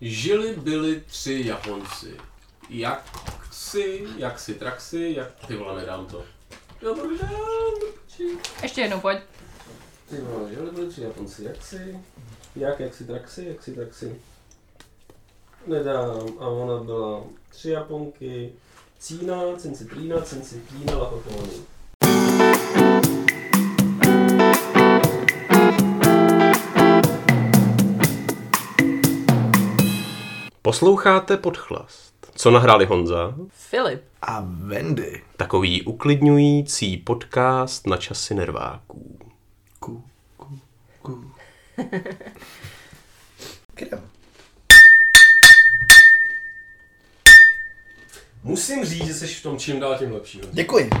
Žili byli tři Japonci. Jak si, traxi, jak... Ty vole, nedám to. Dobrý den, ještě jednou, pojď. Ty vole, žili byli tři Japonci. Jak si, traxi. Nedám. A ona byla tři Japonky. Cína, lachotovány. Posloucháte Podchlast, co nahráli Honza, Filip a Vendy. Takový uklidňující podcast na časy nerváků. Ku. Musím říct, že jsi v tom čím dál tím lepší.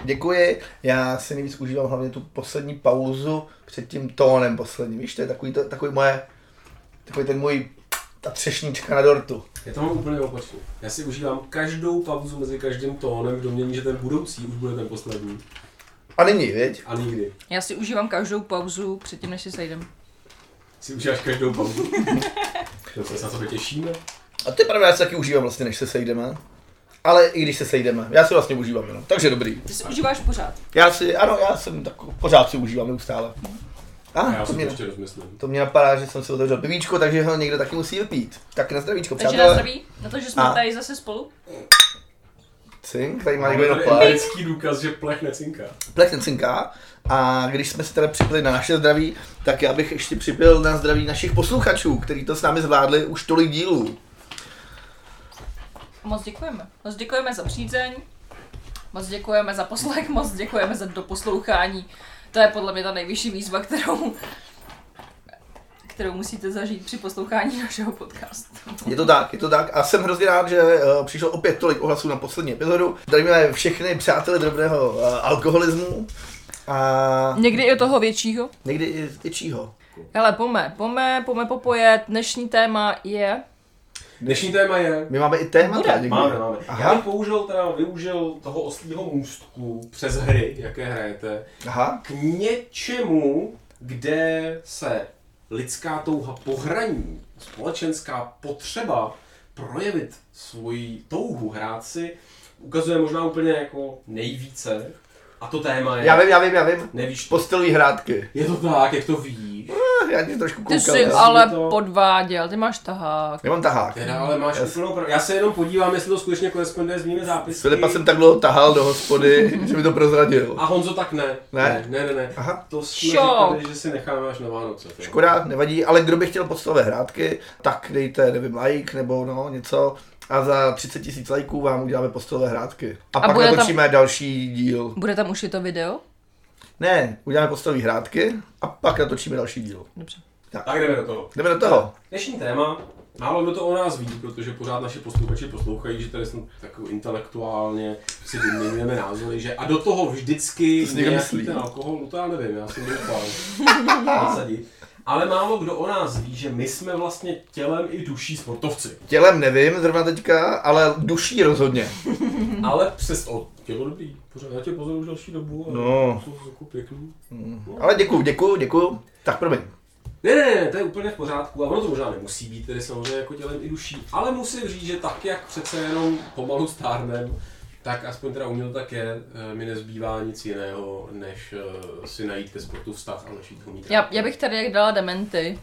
Děkuji. Já si nejvíc užívám hlavně tu poslední pauzu před tím tónem posledním. Víš, to je takový ten můj ta třešnička na dortu. Já to mám úplně opačně. Já si užívám každou pauzu mezi každým tónem v domění, že ten budoucí už bude ten poslední. A není, viď? A nikdy. Já si užívám každou pauzu předtím, než si sejdem. Si užíváš každou pauzu? Dobře, se na to těšíme. A to je pravda, já si taky užívám vlastně, než se sejdeme. Ale i když se sejdeme, já si vlastně užívám jenom, takže dobrý. Ty si užíváš pořád. Já pořád si užívám neustále. Já jsem ještě rozmyslím. To mě napadá, že jsem si otevřel pivíčko, takže ho někdo taky musí vypít. Tak na zdravíčko, přátelé. Takže na zdraví, na to, že jsme tady zase spolu. Cink, tady má někdo jenom plech. Je vědecký důkaz, že plech necinká. A když jsme se teda připili na naše zdraví, tak já bych ještě připil na zdraví našich posluchačů, kteří to s námi zvládli už tolik dílů. Moc děkujeme za přízeň, moc děkujeme za poslech, moc děkujeme za doposlouchání. To je podle mě ta nejvyšší výzva, kterou musíte zažít při poslouchání našeho podcastu. Je to tak a jsem hrozně rád, že přišlo opět tolik ohlasů na poslední epizodu. Zdravíme všechny přátele drobného alkoholismu. A... Někdy i toho většího. Hele, pojďme popojet, dnešní téma je... My máme i témata někdy. Máme. Aha. Já bych využil toho oslího můstku přes hry, jaké hrajete, aha, k něčemu, kde se lidská touha pohraní, společenská potřeba projevit svoji touhu hrát si, ukazuje možná úplně jako nejvíce. A to téma je... Já vím. Nevíš. Postelový hrátky. Je to tak, jak to víš. Já ti trošku koukal. Ty jsi ale podváděl, ty máš tahák. Já mám tahák. Teda, ale máš úplnou pravdu. Já se jenom podívám, jestli to skutečně koresponduje s mými zápisky. Filipa jsem tak dlouho tahal do hospody, že mi to prozradil. A Honzo tak ne. Ne. Aha. To jsme říkali, že si necháme až na Vánoce. Teda. Škoda, nevadí, ale kdo by chtěl postelové hrátky, tak dejte, nevím, like nebo něco. A za 30 000 lajků vám uděláme postelové hrátky. A pak natočíme další díl. Bude tam už i to video? Ne, uděláme postelové hrátky a pak natočíme další díl. Dobře. Tak jdeme do toho. Dnešní téma, málo kdo to o nás ví, protože pořád naši posluchači poslouchají, že tady jsme takový intelektuálně si vyměňujeme názory, že a do toho vždycky nějaký ten alkohol, no to já nevím, já si nevím. Ale málo kdo o nás ví, že my jsme vlastně tělem i duší sportovci. Tělem nevím zrovna teďka, ale duší rozhodně. Ale přes tělo dobrý, pořád já tě pozoruju už další dobu a no. Jsou jako pěkný. No. Ale děkuju. Tak promiň. Ne, to je úplně v pořádku a ono to možná nemusí být tedy samozřejmě jako tělem i duší. Ale musím říct, že tak jak přece jenom pomalu stárnem, tak aspoň teda uměl také, mi nezbývá nic jiného, než si najít ke sportu vztah a začít ho mít. Já bych tady dala dementi.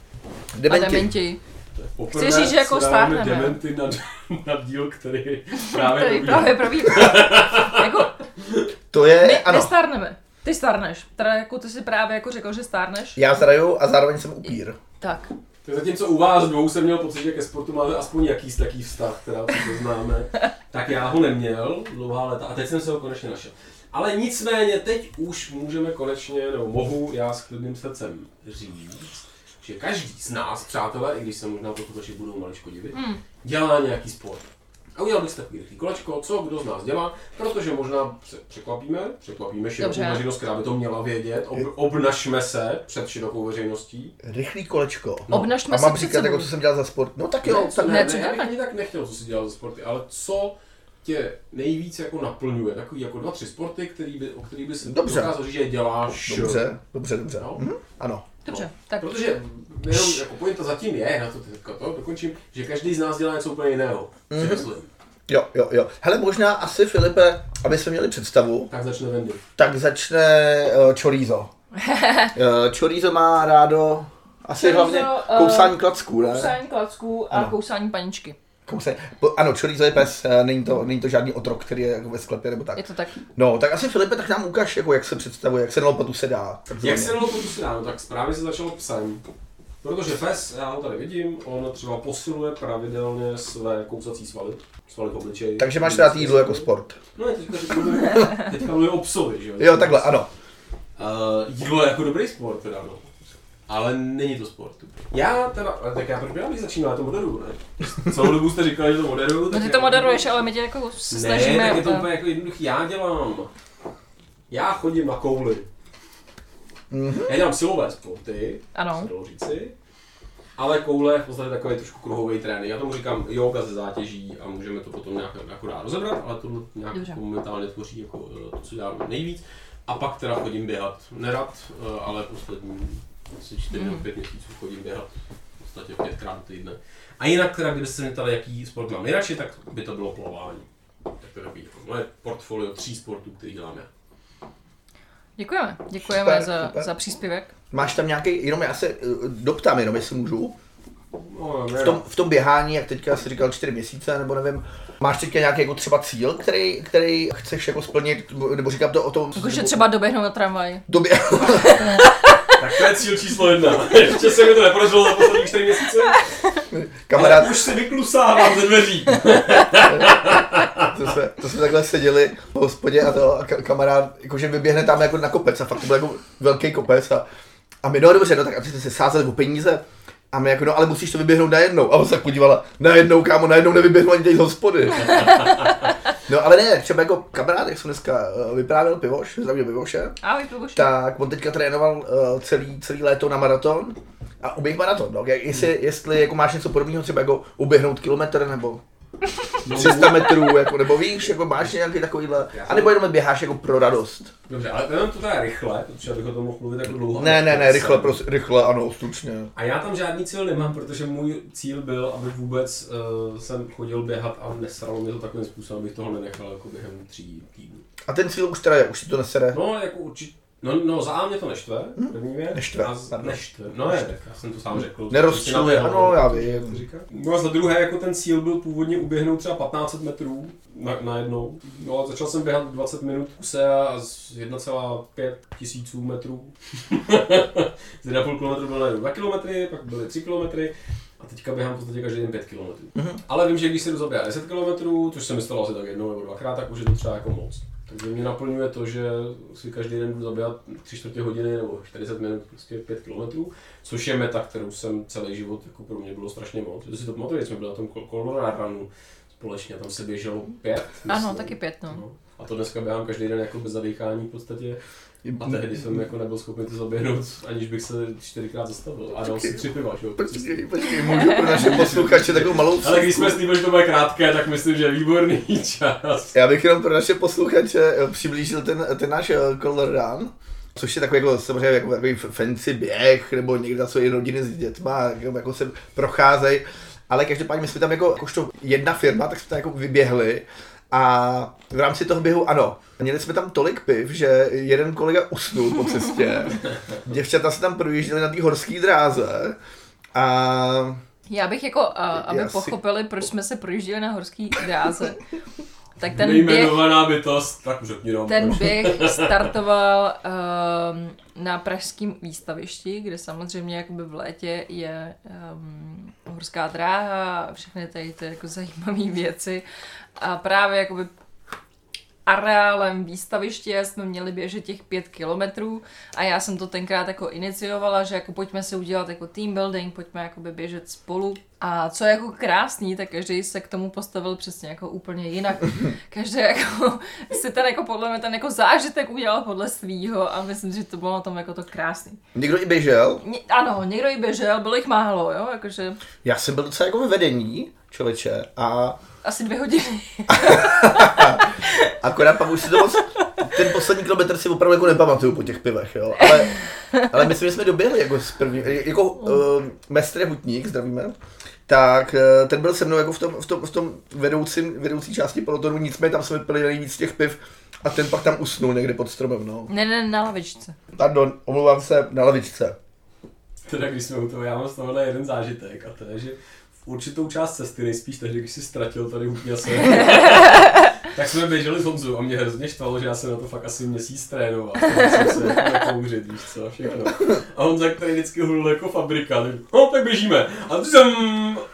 Chci říct, že jako stárneme. Dementy na díl, který právě probíhá. Jako, to je, my stárneme. Ty stárneš. Teda jako ty si právě jako řekl, že stárneš. Já zraju a zároveň jsem upír. Tak. Tak zatímco u vás dvou jsem měl pocit, že ke sportu máte aspoň jakýsi taký vztah, teda to známe, tak já ho neměl dlouhá léta a teď jsem se ho konečně našel. Ale nicméně teď už můžeme konečně, nebo mohu já s klidným srdcem říct, že každý z nás, přátelé, i když se možná posluchači budou maličko divit, dělá nějaký sport. A udělal bych si takový rychlý kolečko, co kdo z nás dělá, protože možná se překvapíme širokou veřejnost, která by to měla vědět, obnažme se před širokou veřejností. Rychlý kolečko. No. Obnažme se. A mám říkat, jako, co jsem dělal za sport? No tak jo. Já bych tak nechtěl, co jsi dělal za sporty, ale co tě nejvíc jako naplňuje, takový jako 2-3 sporty, o kterých by si dokázal říct, že děláš. Dobře. No? Ano. Dobře, tak. Protože jenom jako pointa zatím je, na to teďka to dokončím, že každý z nás dělá něco úplně jiného. Mm-hmm. Jo. Hele, možná asi, Filipe, aby jsme měli představu. Tak začne Vendy. Tak začne Chorizo. Chorizo má rádo asi Chorizo, hlavně kousání klacků, ne? Kousání klacků a ano. Kousání paničky. Ano, Chorizo je pes, není to žádný otrok, který je jako ve sklepě nebo tak. Je to tak. No, tak asi Filipe, tak nám ukáž, jako, jak se představuje, jak se na lopotu sedá. Jak se na lopotu sedá, no tak právě se začalo psem. Protože pes, já ho tady vidím, on třeba posiluje pravidelně své kousací svaly v obličeji. Takže máš rád jídlo jako sport. No, teďka mluví o psovi, že jo? Jo, takhle, ano. Jídlo je jako dobrý sport teda, no. Ale není to sport. Já teda, tak já první bych začínal, já to moderuju, ne? Celou dobu jste říkali, že to moderuju. No ty to moderuješ, ale my tě jako snažíme. Ne, tak je to úplně jako jednoduchý, já chodím na kouli. Mm-hmm. Já dělám silové sporty, ano. Dalo říci, ale koule je v podstatě takový trošku kruhový trénink. Já tomu říkám yoga ze zátěží a můžeme to potom nějak dál rozebrat, ale to nějak momentálně tvoří jako to, co dělám nejvíc. A pak teda chodím běhat, nerad, ale poslední asi 4 nebo 5 měsíců chodím běhat, v podstatě 5krát týdne. A jinak teda, kdyby se mě ptali, jaký sport mám nejradši, tak by to bylo plavání. Tak to je moje portfolio 3 sportů, který děláme. Děkujeme super, za příspěvek. Máš tam nějaký, jenom já se doptám, jenom jestli můžu. V tom běhání, jak teďka jsi říkal 4 měsíce, nebo nevím, máš teďka nějaký jako třeba cíl, který chceš jako splnit, nebo říkám to o tom... Jakože třeba doběhnout na tramvaj. Tak to je cíl číslo 1. Ještě se mi to nepodařilo za poslední 4 měsíce. Kamarád... Už se vyklusávám ze dveří. To jsme takhle seděli v hospodě a kamarád jakože vyběhne tam jako na kopec a fakt to byl jako velký kopec a my no dobře, no tak a ty jste se sázeli o peníze a my jako no ale musíš to vyběhnout najednou a on se podívala najednou kámo, najednou nevyběhnu ani tady z hospody. No ale ne, třeba jako kamarád, jak jsem dneska vyprávěl Pivoš, zdravím Pivoše. Ahoj Pivoši. Tak on teďka trénoval celý léto na maraton a uběh maraton, no. Jestli jako máš něco podobného, třeba jako uběhnout kilometr nebo 300 metrů, jako, nebo víš, jako máš nějaký takovýhle, anebo jenom běháš jako pro radost. Dobře, ale jenom to teda rychle, protože abych o tom mohl mluvit jako dlouho. Ne, rychle, ano, stručně. A já tam žádný cíl nemám, protože můj cíl byl, aby vůbec jsem chodil běhat a nesralo mě to takovým způsobem, abych toho nenechal jako během 3 týdnů. A ten cíl už teda je, už si to nesere? No, jako určitě. No, za A mě to neštve, první věc. Neštve. No je, tak já jsem to sám řekl. Nerozčiluje, ano, já vím. No a za druhé, jako ten cíl byl původně uběhnout třeba 1500 metrů najednou. No a začal jsem běhat 20 minut kuse a z 1,500 metrů. Z 1,5 kilometru bylo najednou 2 kilometry, pak byly 3 kilometry. A teďka běhám v podstatě každý den 5 kilometrů. Mm-hmm. Ale vím, že když se jdu zaběhat 10 kilometrů, což se mi stalo asi tak jednou nebo dvakrát, tak už je to třeba jako moc. Takže mě naplňuje to, že si každý den budu zabíhat 3/4 hodiny nebo 40 minut, prostě 5 kilometrů, což je meta, kterou jsem celý život, jako pro mě bylo strašně moc. Když si to pamatuju, jsme byli na tom Color Runu společně, tam se běželo 5. Myslím. Ano, taky 5, no. A to dneska běhám každý den jako bez zadýchání v podstatě. A tehdy jsem jako nebyl schopný to zaběhnout, aniž bych se 4krát zastavil a dal si 3 piva, že jo? Počkej, můžu pro naše posluchače takovou malou vsuvku. Ale když jsme slíbili, že to bude krátké, tak myslím, že je výborný čas. Já bych jenom pro naše posluchače přiblížil ten náš Color Run, což je takový jako, samozřejmě jako takový fancy běh, nebo někde jsou i rodiny s dětma, jako se procházejí. Ale každopádně my jsme tam jakožto jedna firma, tak jsme tam jako vyběhli. A v rámci toho běhu ano, měli jsme tam tolik piv, že jeden kolega usnul po cestě, děvčata se tam projížděly na té horské dráze a... Já bych jako, aby pochopili, proč jsme se projížděli na horské dráze, tak ten běh... bytost, tak ten běh startoval na pražském výstavišti, kde samozřejmě jakoby v létě je horská dráha a všechny tady ty jako zajímavé věci. A právě jakoby areálem výstaviště jsme měli běžet těch 5 kilometrů a já jsem to tenkrát jako iniciovala, že jako pojďme si udělat jako team building, pojďme jakoby běžet spolu. A co je jako krásný, tak každý se k tomu postavil přesně jako úplně jinak. Každý jako si ten jako podle mě ten jako zážitek udělal podle svýho a myslím, že to bylo na tom jako to krásný. Někdo i běžel? Někdo i běžel, bylo jich málo, jo, jakože. Já jsem byl docela jako ve vedení, člověče, a... Asi 2 hodiny. Akorát pak už si to moc, ten poslední kilometr si opravdu jako nepamatuju po těch pivech, jo, ale myslím, že jsme doběhli jako z první, jako mestr Hutník, zdravíme, tak ten byl se mnou jako v tom vedoucí části pelotonu, nicméně tam jsme pili nejvíc těch piv a ten pak tam usnul někde pod stromem, no. Ne, na lavičce. Pardon, omlouvám se, na lavičce. Teda když jsme u toho, já mám z tohohle jeden zážitek a to je, že v určitou část cesty nejspíš, takže když si ztratil tady hutně se. Tak jsme běželi s Honzou a mě hrozně štvalo, že já jsem na to fakt asi měsíc trénoval. Tak jsem se jako nepouřit, víš co, všechno. A Honza, který vždycky hulil jako fabrika, tak, no tak běžíme.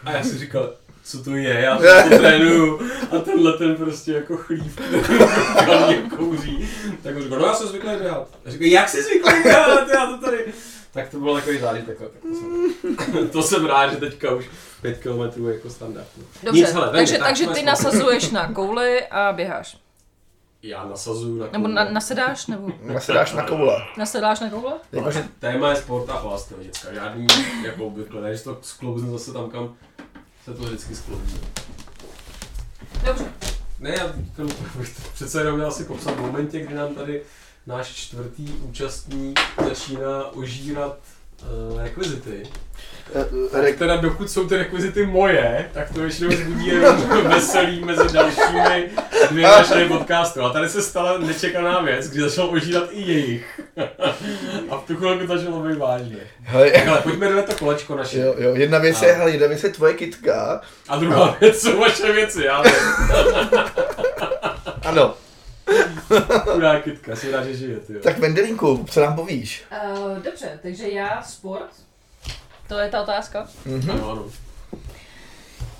A já si říkal, co to je, já to trénuju. A tenhle ten prostě jako chlíp, který mě kouří. Tak on říkal, no já jsem zvyklý běhat. A říkal, jak jsi zvyklý běhat, já to tady. Tak to bylo takový zážitek, to jsem rád, že teďka už 5 kilometrů je jako standardní. Dobře, nic, hele, Vendy, takže ty nasazuješ na kouli a běháš. Já nasazuju na koule. Nebo nasedáš, nebo? Nasedáš na koule. Nasedáš na koule? Takže téma je sport a chlast, děcka, žádný jako obvykle, ne, že to sklouzne zase tam, kam se to vždycky sklouzne. Dobře. Ne, já přece jenom měl si popsat v momentě, kdy nám tady náš 4. účastník začíná ožírat rekvizity. Teda dokud jsou ty rekvizity moje, tak to většinou zbudí jenom veselí mezi dalšími 2 našimi podcasty. A tady se stala nečekaná věc, kdy začal ožírat i jejich. A v tu chvilku začalo být vážně. Ale pojďme do to kolečko naše. Jo, jedna věc je tvoje kytka. A druhá věc jsou vaše věci, já vím. Ano. Chudá kytka, jsem rád, že žije, tyjo. Tak Vendelinku, co nám povíš? Dobře, takže já sport, to je ta otázka. Mm-hmm. Ano.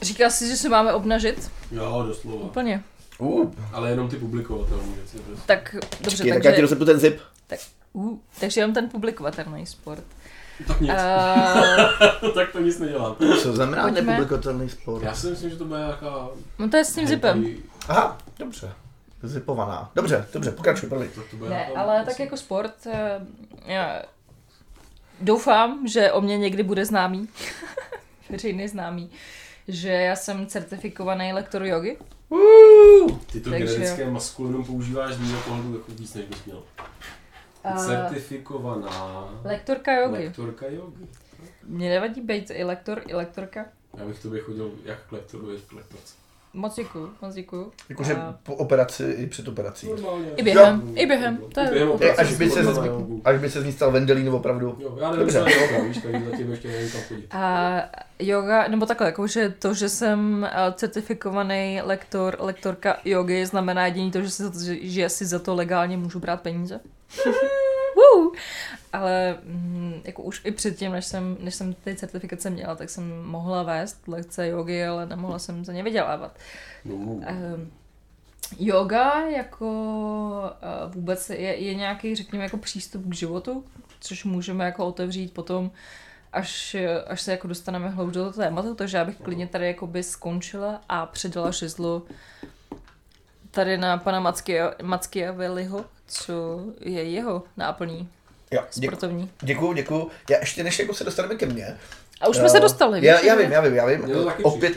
Říkal jsi, že se máme obnažit? Jo, doslova. Úplně. Ale jenom ty publikovatelné věci. Tak, dobře, čekaj, takže... Tak já ti rozepnu ten zip. Tak, takže jenom ten publikovatelný sport. Tak nic. Tak to nic nedělám. Co znamená ten publikovatelný sport? Já si myslím, že to bude nějaká... No to je s tím zipem. Aha, dobře. Zipovaná. Dobře, pokračuj, první. Ne, ale tak jako sport, já doufám, že o mě někdy bude známý, veřejně známý, že já jsem certifikovaný lektor jogy. Ty to generické maskulinum používáš z mého pohledu jako víc, než bys měl. Certifikovaná... Lektorka jogy. Mně nevadí být i lektor, i lektorka. Já bych tobě chodil jak k lektoru, jak k lektorce. Moc děkuju. Jakože po operaci i před operací. Normálně. I během. Až by se z ní stal Vendelin opravdu. Jo, já nevím, že víš, tady zatím ještě nevím kam chodit. A yoga, nebo takhle, jakože to, že jsem certifikovaný lektorka jogy, znamená jediný to, že si za to legálně můžu brát peníze. Ale jako už i předtím, než jsem ty certifikace měla, tak jsem mohla vést lekce jogy, ale nemohla jsem za ně vydělávat. Yoga jako vůbec je nějaký, řekněme, jako přístup k životu, což můžeme jako otevřít potom, až se jako dostaneme hlouběji do toho tématu, takže já bych klidně tady jakoby skončila a předala žezlo tady na pana Machiavelliho, co je jeho náplní. Jo, sportovní. Děkuju. Já ještě než jako se dostaneme ke mně. A už jsme se dostali. Já vím.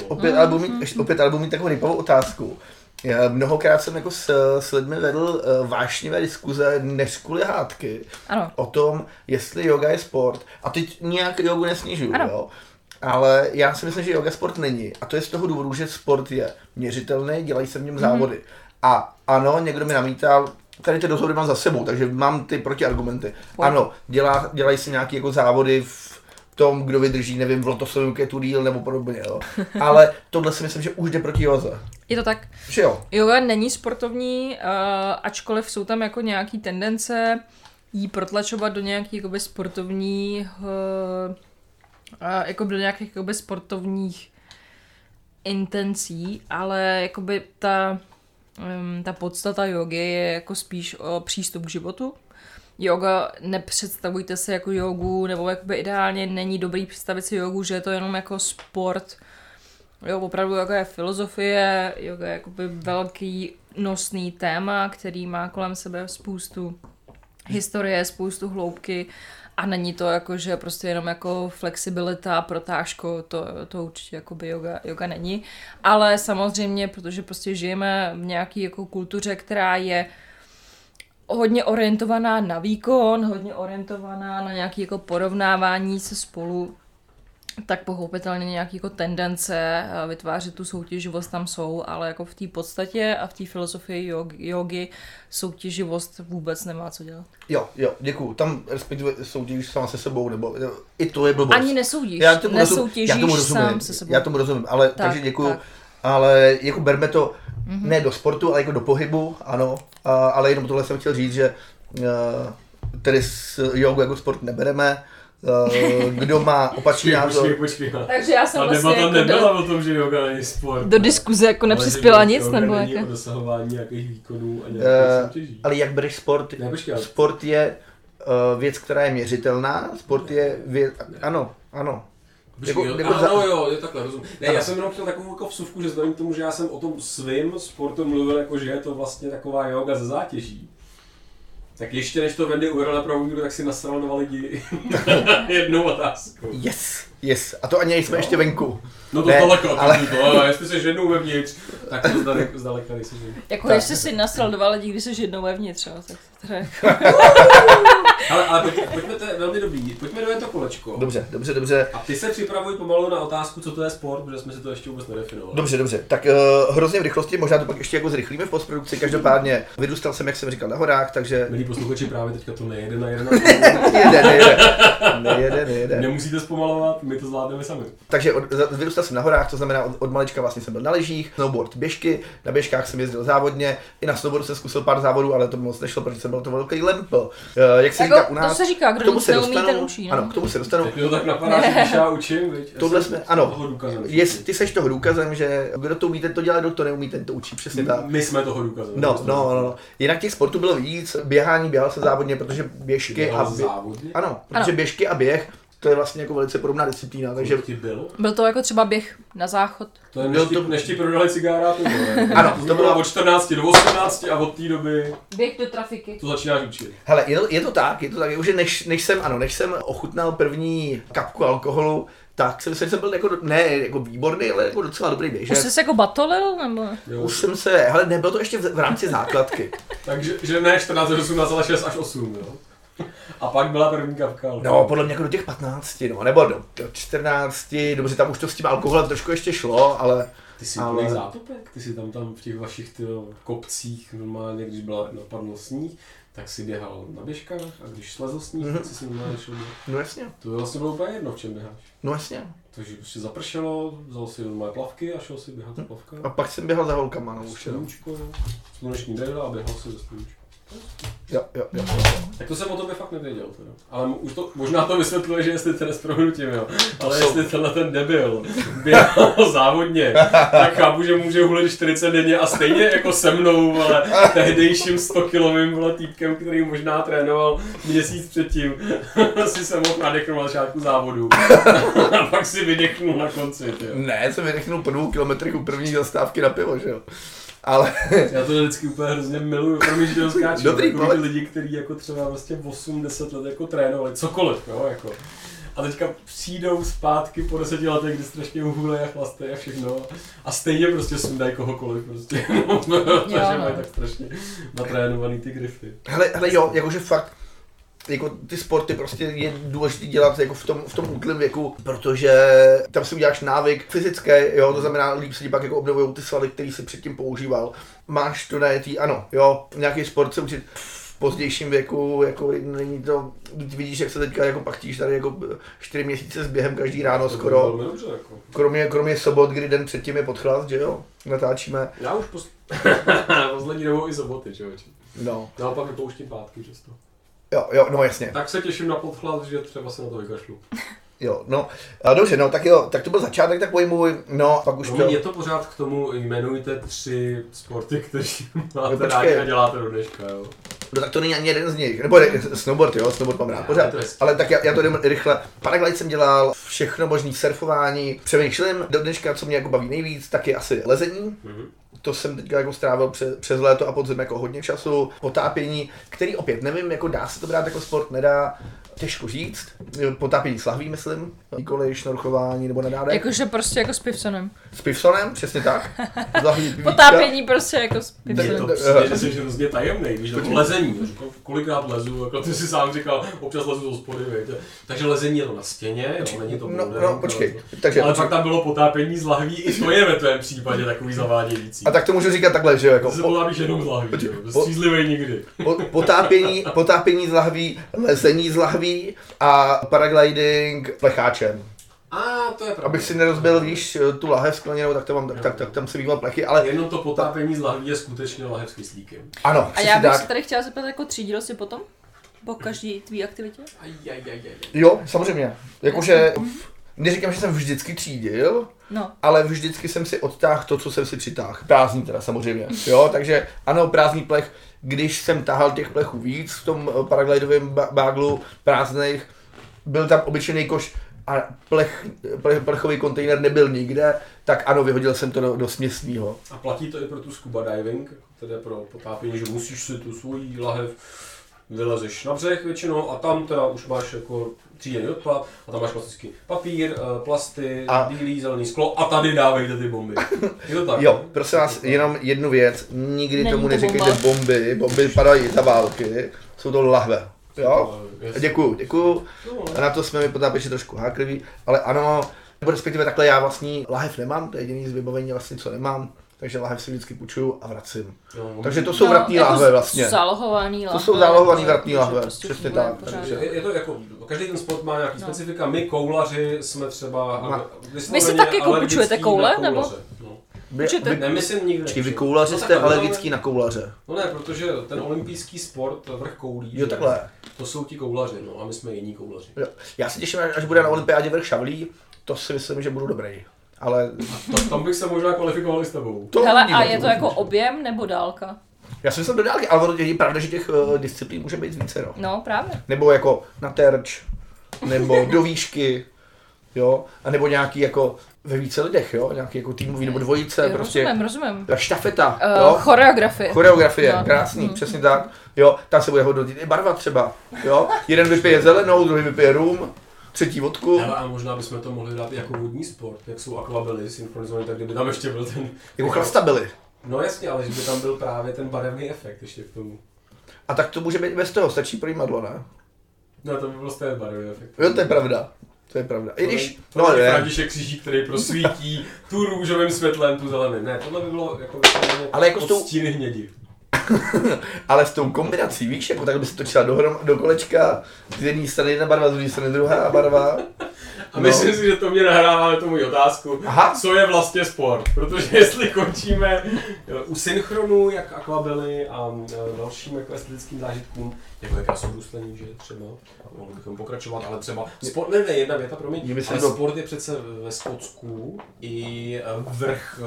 Opět budu mít takovou rypovou otázku. Já mnohokrát jsem jako s lidmi vedl vášnivé diskuze, než kvůli hádky, ano, o tom, jestli yoga je sport. A teď nějak jogu nesnižuju, jo. Ale já si myslím, že yoga sport není. A to je z toho důvodu, že sport je měřitelný, dělají se v něm závody. A ano, někdo mi namítal, tady ty rozhovory mám za sebou, takže mám ty protiargumenty. Ano, dělají se nějaké jako závody v tom, kdo vydrží, nevím, v lotosovém ketu díl nebo podobně, jo. Ale tohle si myslím, že už jde proti joze. Je to tak. Že jo? Yoga není sportovní, ačkoliv jsou tam jako nějaký tendence jí protlačovat do nějakých jakoby sportovních, jako do nějakých jakoby sportovních intencí, ale jakoby ta podstata jogy je jako spíš o přístup k životu. Yoga, nepředstavujte si jako jogu, nebo jakoby ideálně není dobrý představit si jogu, že je to jenom jako sport. Jo, opravdu yoga je filozofie, yoga je jakoby velký nosný téma, který má kolem sebe spoustu historie, spoustu hloubky a není to jako, že prostě jenom jako flexibilita, protážko, to určitě jakoby yoga není. Ale samozřejmě, protože prostě žijeme v nějaké jako kultuře, která je hodně orientovaná na výkon, hodně orientovaná na nějaké jako porovnávání se spolu, tak pochopitelně nějaké jako tendence vytvářet tu soutěživost tam jsou, ale jako v té podstatě a v té filozofii jógy soutěživost vůbec nemá co dělat. Jo, děkuju. Tam respektive soutěžíš sama se sebou, nebo i to je blbost. Ani nesoudíš, nesoutěžíš sám se sebou. Já tomu rozumím, ale takže děkuju. Tak. Ale jako berme to ne do sportu, ale jako do pohybu, ano. Ale jenom tohle jsem chtěl říct, že tedy jógu jako sport nebereme. Kdo má opačný názor. Takže já jsem vlastně debata jako nebyla o tom, že yoga není sport. Do diskuze jako nepřispěla nic, nebo jaké? O dosahování nějakých výkonů a nějakých soutěží. Ale jak bereš sport? Sport je věc, která je měřitelná. Sport je věc... Ano. Jo, je takhle, rozumím. Ne, já jsem jenom chtěl takovou jako vsuvku, že vzhledem k tomu, že já jsem o tom svým sportu mluvil, jako že je to vlastně taková yoga ze zátěží. Tak ještě než to Vendy uvedl na pravou míru, tak si nasral dva lidi jednou otázku. Yes. A to ani nejsme ještě venku. No to daleko, ale jestli jsi jednou vevnitř, tak to zdaleka nejsi jednou. Jako ještě si nasral dva lidi, když jsi jednou vevnitř, jo, tak to teda jako... ale pojďme, to je velmi dobrý, pojďme do to kolečko. Dobře. A ty se připravuj pomalu na otázku, co to je sport, protože jsme si to ještě vůbec nedefinovali. Dobře, tak hrozně v rychlosti, možná to pak ještě jako zrychlíme v postprodukci, každopádně vyrůstal jsem, jak jsem říkal, na horách, takže... Milí posluchači, právě teďka to nejede. Nemusíte zpomalovat, my to zvládneme sami. Takže vyrůstal jsem na horách, to znamená od malička vlastně jsem byl na lyžích, snowboard, běžky, na běžkách jsem jezdil závodně, i na snowboardu jsem zkusil pár závodů, ale to moc nešlo, protože jsem byl to velký lempl. Jak se říká u nás, to se říká, kdo se neumí, ten učí. Ano, k tomu se dostanu. Tak to tak napadá, že já učím, viď? Tohle jsme, ano, ty seš toho důkazem, že kdo to umí, ten to dělá, kdo to neumí, ten to učí, přesně tak. My jsme toho důkazem. No. Jinak těch sportů bylo víc, běhal jsem závodně, protože běžky a ano, protože běžky a běh, to je vlastně jako velice podobná disciplína, takže... Byl to jako třeba běh na záchod. To je než ti prodali cigára, to bylo. Ano, to bylo od 14 do 18 a od té doby... Běh do trafiky. To začínáš učit. Hele, je to tak, už než jsem ochutnal první kapku alkoholu, tak jsem byl jako, ne jako výborný, ale jako docela dobrý běžec. Už jsi se jako batolil, nebo? Jo. Už jsem se, hele, nebylo to ještě v rámci základky. Takže že ne 14 až 18, ale 6 až 8, jo? A pak byla první kapka alkoholu. No, podle mě jako do těch 15, nebo do 14, dobře, tam už to s tím alkoholem trošku ještě šlo, ale... Ty jsi úplný zátopek, ty jsi tam v těch vašich kopcích, normálně, když napadl sníh, tak si běhal na běžkách a když slezl sníh, tak si normálně šel. No jasně. To vlastně bylo úplně jedno, v čem běháš. No jasně. Takže prostě zapršelo, vzal si normálně plavky a šel si běhat na plavkách. A pak jsem běhal za holkama, no už jenom. Sluneční brejle a běhal si ze sluníčka. Jo. Tak to jsem o tobě fakt nevěděl teda. Ale už to, možná to vysvětlilo, že jestli teda zprohnutím, jo. Ale jestli tenhle ten debil běhal závodně, tak chápu, že může hulit 40 denně a stejně jako se mnou, ale tehdejším 100-kilovým týpkem, který možná trénoval měsíc předtím, si se mohl nadechnout na začátku závodu. A pak si vydechnul na konci, jo. Ne, jsem vydechnul po 2 kilometrech u první zastávky na pivo, že jo. Ale... Já to vždycky úplně hrozně miluju, protože to skáču. Dobrý lidi, kteří jako třeba vlastně 8-10 let jako trénovali, cokoliv, jo, jako. A teďka přijdou zpátky po 10 letech, kdy strašně uhulej a chlastej a všechno. A stejně prostě sundají kohokoliv prostě. Takže mají tak strašně natrénovaný ty grify. Hele jo, jakože fakt. Jako ty sporty prostě je důležité dělat jako v tom útlém věku, protože tam si uděláš návyk fyzický, jo, to znamená líp se ti pak jako obnovujou ty svaly, který si předtím používal. Máš to najetý, ano, jo, nějaký sport se učit v pozdějším věku, jako není to, vidíš, jak se teďka jako pachtíš tady jako 4 měsíce s během každý ráno skoro. Kromě sobot, kdy den předtím je Podchlast, že jo, natáčíme. Já už poslední dobou i soboty, člověče. No. Naopak nepouštím pátky často. Jo, no jasně. Tak se těším na Podchlast, že třeba se na to vykašlu. Jo, no, dobře, no, tak jo, tak to byl začátek, tak pojmuj, no, pak už to... Mě to pořád k tomu jmenujte 3 sporty, které máte rádi a děláte do dneška, jo. No tak to není ani jeden z nich, nebo snowboard, jo, snowboard mám rád pořád, ale tak já to jdem rychle. Paraglide jsem dělal, všechno možný surfování, přemýšlím do dneška, co mě jako baví nejvíc, tak je asi lezení. To jsem teďka jako strávil přes léto a podzim jako hodně času, potápění, který opět nevím, jako dá se to brát jako sport, nedá. Těžko říct, potápění slaví, myslím, nikoli šnorchování nebo nadávek. Jakože prostě jako s pivsonem. S pivsonem, přesně tak. Potápění prostě jako s pivsonem. Ty jsi hrozně tajemnej, víš, nebo lezení, kolikrát lezu, jako ty jsi sám říkal, občas lezu do spory, víte. Takže lezení je to na stěně, jo, není to problém. No, počkej. Takže, ale pak tam bylo potápění z lahví, i to je ve tvém případě takový zavádějící. A tak to můžu říkat takhle, že jako. Potápíš jenom z lahví, střízlivej nikdy. Potápění z lahví, lezení z lahví a paragliding plecháčem. A to je pravda. Abych si nerozbil, víš, tu lahev skleněnou, tak tam se býval plechy, ale... Jenom to potápění z lahví je skutečně lahev s kyslíkem. Ano. A já bych se tady chtěla zeptat, jako třídil jsi potom? Po každý tvý aktivitě? Jo, samozřejmě. Jakože... Neříkám, že jsem vždycky třídil, no. Ale vždycky jsem si odtáhl to, co jsem si přitáhl. Prázdný teda samozřejmě, jo, takže ano, prázdný plech, když jsem tahal těch plechů víc v tom paraglidovém báglu prázdných, byl tam obyčejný koš a plechový kontejner nebyl nikde, tak ano, vyhodil jsem to do směsného. A platí to i pro tu scuba diving, tedy pro potápění, že musíš si tu svoji lahev vylezeš na břeh většinou a tam teda už máš jako tříděný odpad a tam máš klasický papír, plasty, bílý, zelený sklo a tady dávejte ty bomby. Je to tak? Jo, prosím vás, jenom jednu věc, nikdy tomu neříkejte bomby, bomby padají za války, jsou to lahve. Jo? Děkuju. A na to jsme mi potápěši trošku hákliví, ale ano, nebo respektive takhle já vlastní lahev nemám, to je jediný z vybavení vlastně, co nemám. Takže lahev si vždycky půjčuju a vracím. No, takže to jsou vratní lahve vlastně. Zálohovaný lahve. To jsou zálohovaný vratní lahve, přesně tak. Je to jako, každý ten sport má nějaký specifika, my koulaři jsme třeba... Vy si taky jako půjčujete koule, nebo? Nemyslím nikdy. Vy koulaři jste alergický na koulaře. No ne, protože ten olympijský sport, vrch koulí, jo, to jsou ti koulaři, no a my jsme jiní koulaři. Jo. Já se těším, až bude na olympiádě vrch šavlí, to si myslím, že budu dobrý. Ale tam bych se možná kvalifikoval i s tebou. Hele, a je to jako objem nebo dálka? Já si myslím do dálky, ale je pravda, že těch disciplín může být více, no. No, právě. Nebo jako na terč, nebo do výšky, jo, a nebo nějaký jako ve více lidech, jo, nějaký jako týmový nebo dvojice, prostě. Rozumím. Štafeta, jo. Choreografie, no, krásný, přesně tak. Jo, tam se bude hodnotit i barva třeba, jo. Jeden vypije zelenou, druhý vypije rum. Třetí vodku. Hele, a možná bychom to mohli dát jako vodní sport, jak jsou akvabily synchronizované, tak kdyby tam ještě byl ten... Jako chlastabily. No jasně, ale že by tam byl právě ten barevný efekt ještě k tomu. A tak to může být bez toho, stačí projímadlo, ne? No to by byl z té barevný efekt. Jo, to je pravda. I když... To je František Křížík, který prosvítí tu růžovým světlem, tu zeleným. Ne, tohle by bylo jako... Ale jako odstíny hnědi. Ale s tou kombinací, víš, jako tak by se točila do kolečka, z jedné strany jedna barva, z druhé strany druhá barva. A myslím si, že to mě nahráváme tomu otázku, co je vlastně sport, protože jestli končíme u synchronu, jak akvabily a dalším jako estetickým zážitkům, jako jaká jsou bruslení, že třeba, mohli bychom pokračovat, ale třeba sport, ne, jedna věta, promiň, ale sport je přece ve Skotsku i vrch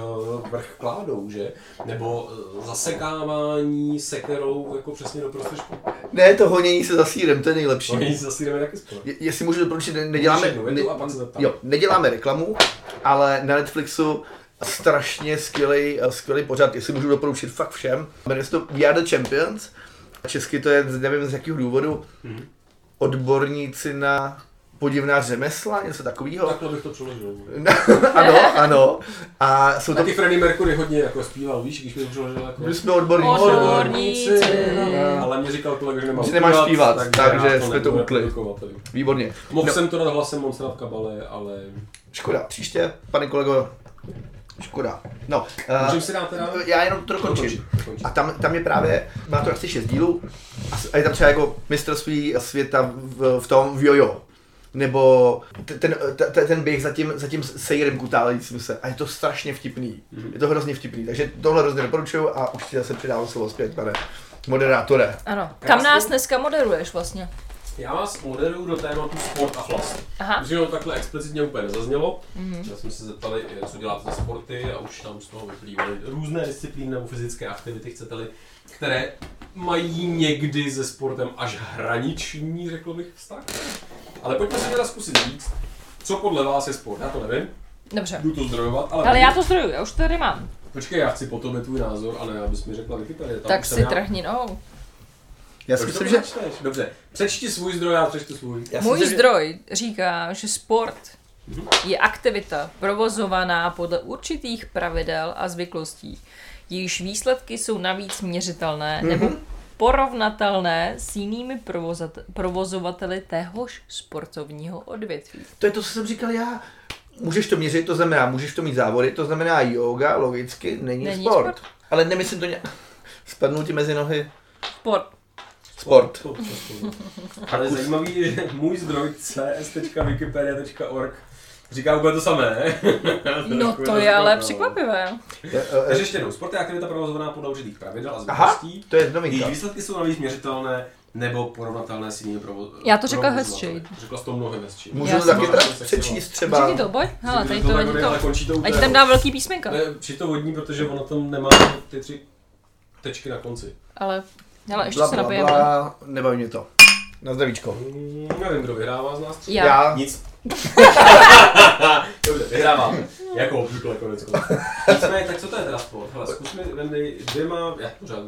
kládou, že? Nebo zasekávání sekerou jako přesně do prostě špatné. Ne, to honění se za sýrem, to je nejlepší. Honění se za sýrem je taky sport. Jestli můžu doporučit, neděláme reklamu, ale na Netflixu strašně skvělý pořad, jestli můžu doporučit fakt všem. Jmenuje se to We Are The Champions, česky to je, nevím z jakého důvodu, odborníci na podivná řemesla, něco takového. Takhle bych to přeložil. Ano. A jsou taky Franny Mercury hodně jako zpíval, víš, když bych přeložil jako... My jsme odborníci. Ale mě říkal kolega, že nemáš zpívat, takže jsme to utli. Výborně. Mohl jsem to dát hlasem Monstrat Kabale, ale... Škoda, příště, pane kolego. Škoda. No, já jenom to dokončím. A tam je právě, má to asi 6 dílů a je tam třeba jako mistrovství světa v tom v jojo. Nebo ten běh za tím sejrem kutálejícím se. A je to strašně vtipný. Je to hrozně vtipný, takže tohle hrozně doporučuju a už ti zase předávám slovo zpět, pane moderátore. Ano. Kam nás dneska moderuješ vlastně? Já vás moderuju do tématu sport a chlast. Protože to takhle explicitně úplně nezaznělo. Já jsme se zeptali, co děláte za sporty a už tam z toho vyplývaly různé disciplíny nebo fyzické aktivity, chcete-li, které mají někdy se sportem až hraniční, řekl bych, vztah. Ale pojďme si teda zkusit říct, co podle vás je sport. Já to nevím. Dobře. Jdu to zdrojovat, ale já to zdrojuju, já už tady mám. Počkej, já chci po tobě tvůj názor, ale abys mi řekla Wikipedia. Tak si trhni nohou. Já si myslím, že... Dobře, přečti svůj zdroj, já přečtu svůj. Můj zdroj říká, že sport je aktivita provozovaná podle určitých pravidel a zvyklostí. Jejíž výsledky jsou navíc měřitelné nebo porovnatelné s jinými provozovateli téhož sportovního odvětví. To je to, co jsem říkal já. Můžeš to měřit, to znamená, můžeš to mít závody, to znamená yoga, logicky, není sport. Ale nemyslím to nějak... Spadnou ti mezi nohy. Sport. Ale zajímavý je, že můj zdroj cs.wikipedia.org říká úplně to samé. No to je ale překvapivé. Takže ještě jednou, sport je aktivita provozovaná podle určitých pravidel a zvyklostí. To je novinka. Její výsledky jsou navíc měřitelné nebo porovnatelné s jinými provozovatelé. Já to řekla hezčí. Řekla jsi to mnohem hezčí. Můžu to taky přečíst třeba. Řekni to, boj. Hele, tady to není to. A ti tam dá velký písmenka. Při to vodní, protože ono tam nemá ty tři tečky na konci. Ale ještě se napijeme. Nebaví mě to. Na zdravíčko. Nevím, kdo vyhrává z nás. Já. Nic. Dobře, vyhrávám. Jako obvykle konec. Nicméně, tak co to je teda sport? Hele, zkus mi, Vendy, dvěma, já pořád,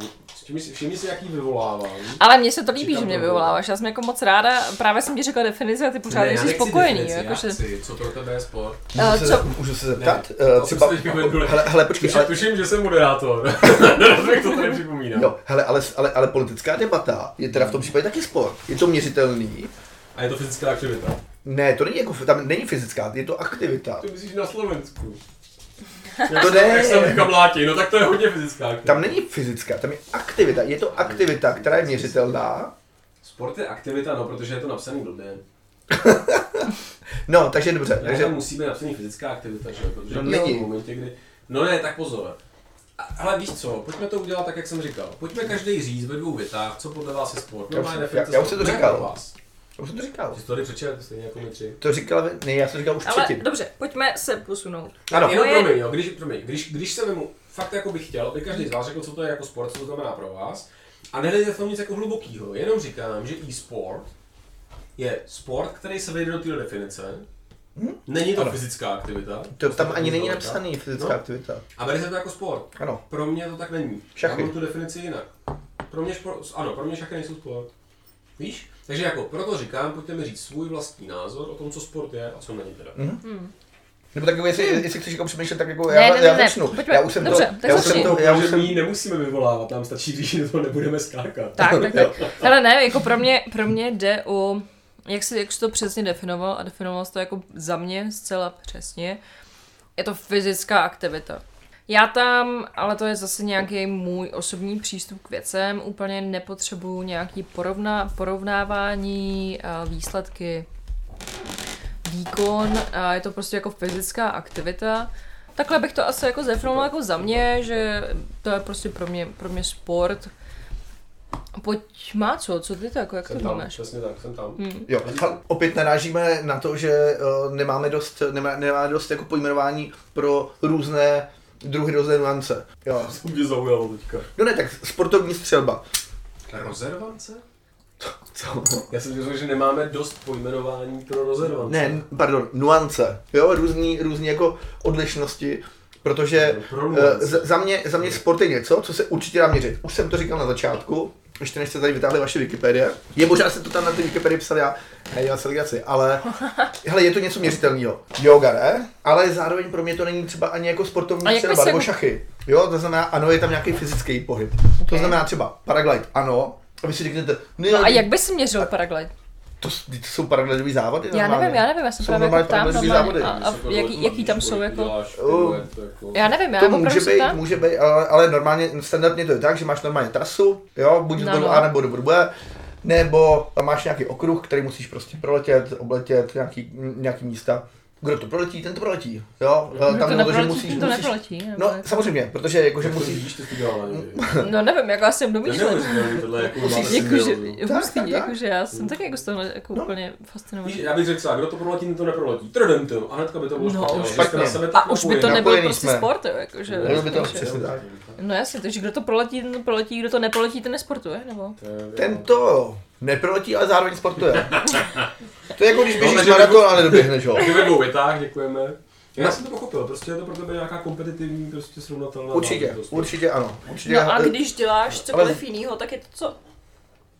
všimni si, jaký vyvolávám. Ale mně se to líbí, že mě vyvoláváš, já jsem jako moc ráda, právě jsem ti řekla definici a ty pořád jsi spokojený. Definici, jako, že... co pro tebe je sport? Můžu se zeptat? Hele, počkej. Tuším, že jsem moderátor. Dobře, to tady připomínám. Jo, hele, ale politická debata je teda v tom případě taky sport. Je to měřitelný. A je to fyzická aktivita. Ne, to není jako, tam není fyzická, je to aktivita. Ty myslíš na Slovensku. To ne. Jak jsem kamláti, no tak to je hodně fyzická aktivita. Tam není fyzická, tam je aktivita, je to aktivita, která je měřitelná. Sport je aktivita, no, protože je to napsaný blbě. No, takže dobře. Takže tam musí být napsaný fyzická aktivita, že? Protože to není v momentě, kdy... No ne, tak pozor. Ale víš co, pojďme to udělat tak, jak jsem říkal. Pojďme každý říct ve dvou větách, co podle vás je sport. Já už jsem to říkal. To jsem to říkal. Ty jsi to tady přečel, stejně jako my tři. To říkal, ne, já jsem říkal už předtím. Ale dobře, pojďme se posunout. Ano. Jenom promiň, jo, když se vemu, fakt jako bych chtěl, aby každý z vás řekl, co to je jako sport, co to znamená pro vás. A nehledejte v tom nic jako hlubokýho, jenom říkám, že e-sport je sport, který se vejde do téhle definice. Není to fyzická aktivita. To tam ani není napsaný fyzická aktivita. A bere se to jako sport. Ano. Pro mě to tak není. Já mám tu definici jinak. Pro mě šachy nejsou sport. Víš? Takže jako proto říkám, pojďte mi říct svůj vlastní názor o tom, co sport je a co není teda. Nebo tak jestli chceš jako přemýšlet, tak jako já začnu. Pojďme. Já už jsem to. My ji nemusíme vyvolávat, nám stačí, když to nebudeme skákat. Tak. Ale ne, jako pro mě jde o, jak jsi to přesně definoval a definoval jsi to jako za mě zcela přesně, je to fyzická aktivita. Já tam, ale to je zase nějaký můj osobní přístup k věcem, úplně nepotřebuju nějaký porovnávání, výsledky, výkon, je to prostě jako fyzická aktivita. Takhle bych to asi jako zefnovala jako za mě, že to je prostě pro mě sport. Pojď, Máco, co ty to jako, jak to vnímáš? Přesně tak, jsem tam. Jo, opět narážíme na to, že nemáme dost jako pojmenování pro různé druhy rozervance. Jo. To mě zaujalo teďka. No ne, tak sportovní střelba. Rozervance? Co? Já jsem říkal, že nemáme dost pojmenování pro rozervance. Ne, pardon, nuance. Jo, různý jako odlišnosti, protože za mě sport je něco, co se určitě dá měřit. Už jsem to říkal na začátku, ještě než jste tady vytáhli vaše Wikipedie. Je možná, se to tam na té Wikipedii psal já, nedělal selegaci, ale hele, je to něco měřitelného. Yoga, ne? Ale zároveň pro mě to není třeba ani jako sportovní střelba nebo šachy. Jo, to znamená, ano, je tam nějaký fyzický pohyb. Okay. To znamená třeba paraglide, ano. A vy si řeknete, no a jak bys si měřil paraglide? To jsou paraglidový závody normálně. Já nevím, já jsem právě tam závody. A jaký tam jsou jako? Já nevím, já opravdu může být, ale normálně standardně to je tak, že máš normálně trasu, jo, buď do bodu A nebo do bodu B, nebo tam máš nějaký okruh, který musíš prostě proletět, obletět nějaký místa. Kdo to proletí, ten to proletí, jo? Tam to musíš... neproletí. No samozřejmě, protože jakože musíš... No nevím, jako já jsem domýšlet. Jakože já jsem tak jako z toho jako úplně fascinovaný. Já bych řekl, kdo to proletí, ten to neproletí. Trdem to, a hnedka by to bylo špatně. A už by to nebyl prostě sport, jakože... Nebylo by to přesně tak. No jasně, takže kdo to proletí, ten to proletí, kdo to neproletí, ten nesportuje, nebo? Tento... Neproletí, ale zároveň sportuje. To je jako když běžíš maraton a nedoběhneš ho. Ve dvou větách, děkujeme. Já jsem to pochopil, prostě je to pro tebe nějaká kompetitivní, prostě srovnatelná. Určitě, ano. Určitě, no a když děláš cokoliv jinýho, tak je to co?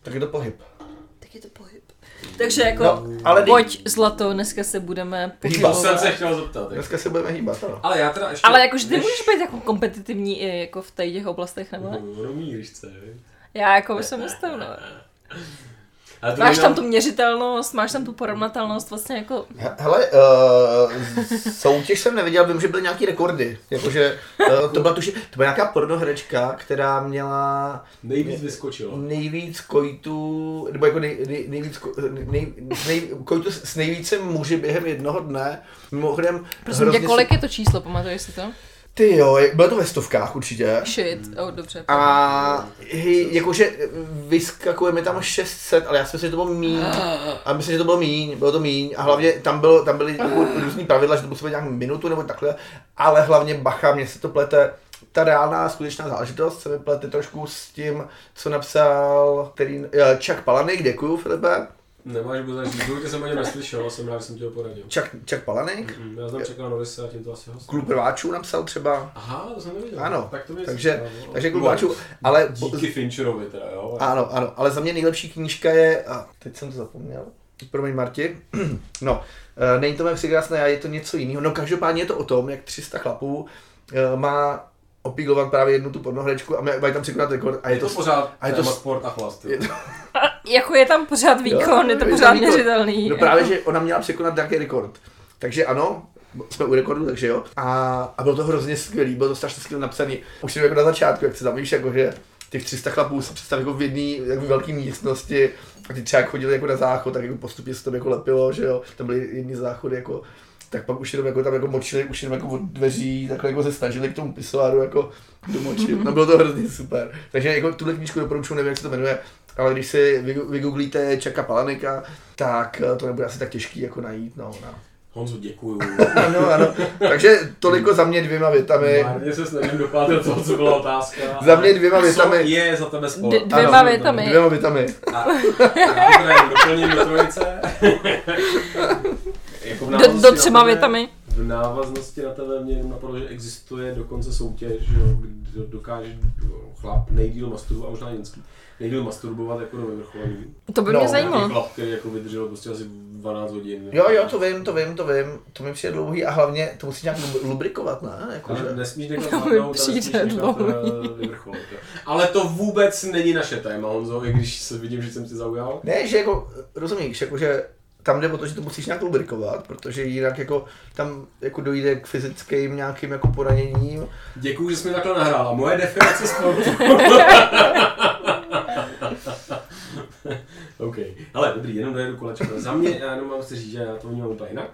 Tak je to pohyb. Tak je to pohyb. Takže jako, no, pojď zlato, dneska se budeme pohybovat. Hýbat. Jsem se chtěl zeptat. Tak. Dneska se budeme hýbat, no. Ale já teda ještě... Ale jakože ty můžeš být jako kompetitivní i jako v těch oblastech, nebo ne? Míříš se, víš? Já jako by jsem ustavil, máš tam tu měřitelnost, máš tam tu porovnatelnost, vlastně jako... Hele, soutěž jsem neviděl, vím, že byly nějaký rekordy, jakože to byla nějaká pornoherečka, která měla... Nejvíc vyskočila. Nejvíc kojitů, nebo jako kojitů s nejvíce muži během jednoho dne, mimochodem... Prosím tě, kolik je to číslo, pamatuješ si to? Ty jo, bylo to ve stovkách určitě. Shit, dobře. A jakože vyskakujeme tam 600, ale já si myslím, že to bylo míň. A myslím, že to bylo míň, A hlavně tam byly různý pravidla, že to muselo být nějak minutu nebo takhle. Ale hlavně bacha, mně se to plete. Ta reálná skutečná záležitost se mi plete trošku s tím, co napsal Chuck Palahniuk, děkuju Filipe. Nemáš buzač, důležitě jsem ani neslyšel, jsem rád, že jsem ti ho poradil. Chuck Palahniuk? Mm-hmm, já jsem čekal Novise a tím to asi hostím. Klub rváčů napsal třeba. Aha, to jsem neviděl. Ano, tak to takže klub rváčů, ale... Díky Fincherovi teda, jo? Ano, ale za mě nejlepší knížka je... A teď jsem to zapomněl. Promiň Marti. No, není to mé překrásné, je to něco jiného. No každopádně je to o tom, jak 300 chlapů má... opíglovat právě jednu tu pornohrečku a mají tam překonat rekord a je to pořád a je to sport a chlast. Jako je tam pořád výkon, jo, je to pořád měřitelný. No právě, že ona měla překonat nějaký rekord. Takže ano, jsme u rekordu, takže jo. A bylo to hrozně skvělý, bylo to strašně skvělý napsaný. Už jsem jako na začátku, jak se tam víš, jako že těch 300 chlapů se představí jako v jedné jako velké místnosti a ty třeba chodili jako na záchod, tak jako postupně se to jako lepilo, že jo. Tam byly jedny záchody jako tak pak už jenom jako tam jako močili, už jenom jako od dveří, takhle jako se snažili k tomu pisoáru jako domočit. No bylo to hrozně super. Takže jako tuhle knížku doporučuji, nevím, jak se to jmenuje, ale když si vygooglíte Chucka Palahniuka, tak to nebude asi tak těžký jako najít, no. Honzo, děkuju. Ano. Takže toliko za mě dvěma větami. Márně se nevím dopátil toho, co byla otázka. Za mě dvěma větami. Co je za tebe sport? Dvěma větami. A doplním do trojice. Jako do třema větami. V návaznosti na tebe mě jenom napadlo, že existuje dokonce soutěž, kdo dokáže chlap nejdýl masturbovat, a možná ženský, nejdýl masturbovat jako do vyvrcholení. To by mě zajímalo. Chlap, který jako vydržel prostě asi 12 hodin. Jo, to vím, to mi přijde dlouhý a hlavně to musí nějak lubrikovat, ne? Jako, že... Nesmíš někdo zvládnout a nesmíš někdo vyvrcholovat. Ale to vůbec není naše téma, Honzo, i když se vidím, že jsem tě zaujal. Ne, že jako, rozumíš, jako, že tam jde o to, že to musíš nějak lubrikovat, protože jinak jako tam jako dojde k fyzickým nějakým jako poraněním. Děkuju, že jsi mi takhle nahrála. Moje definice sportu. OK. Ale dobrý, jenom dojedu kolečko. Za mě, já jenom mám si říct, že já to vnímám úplně jinak.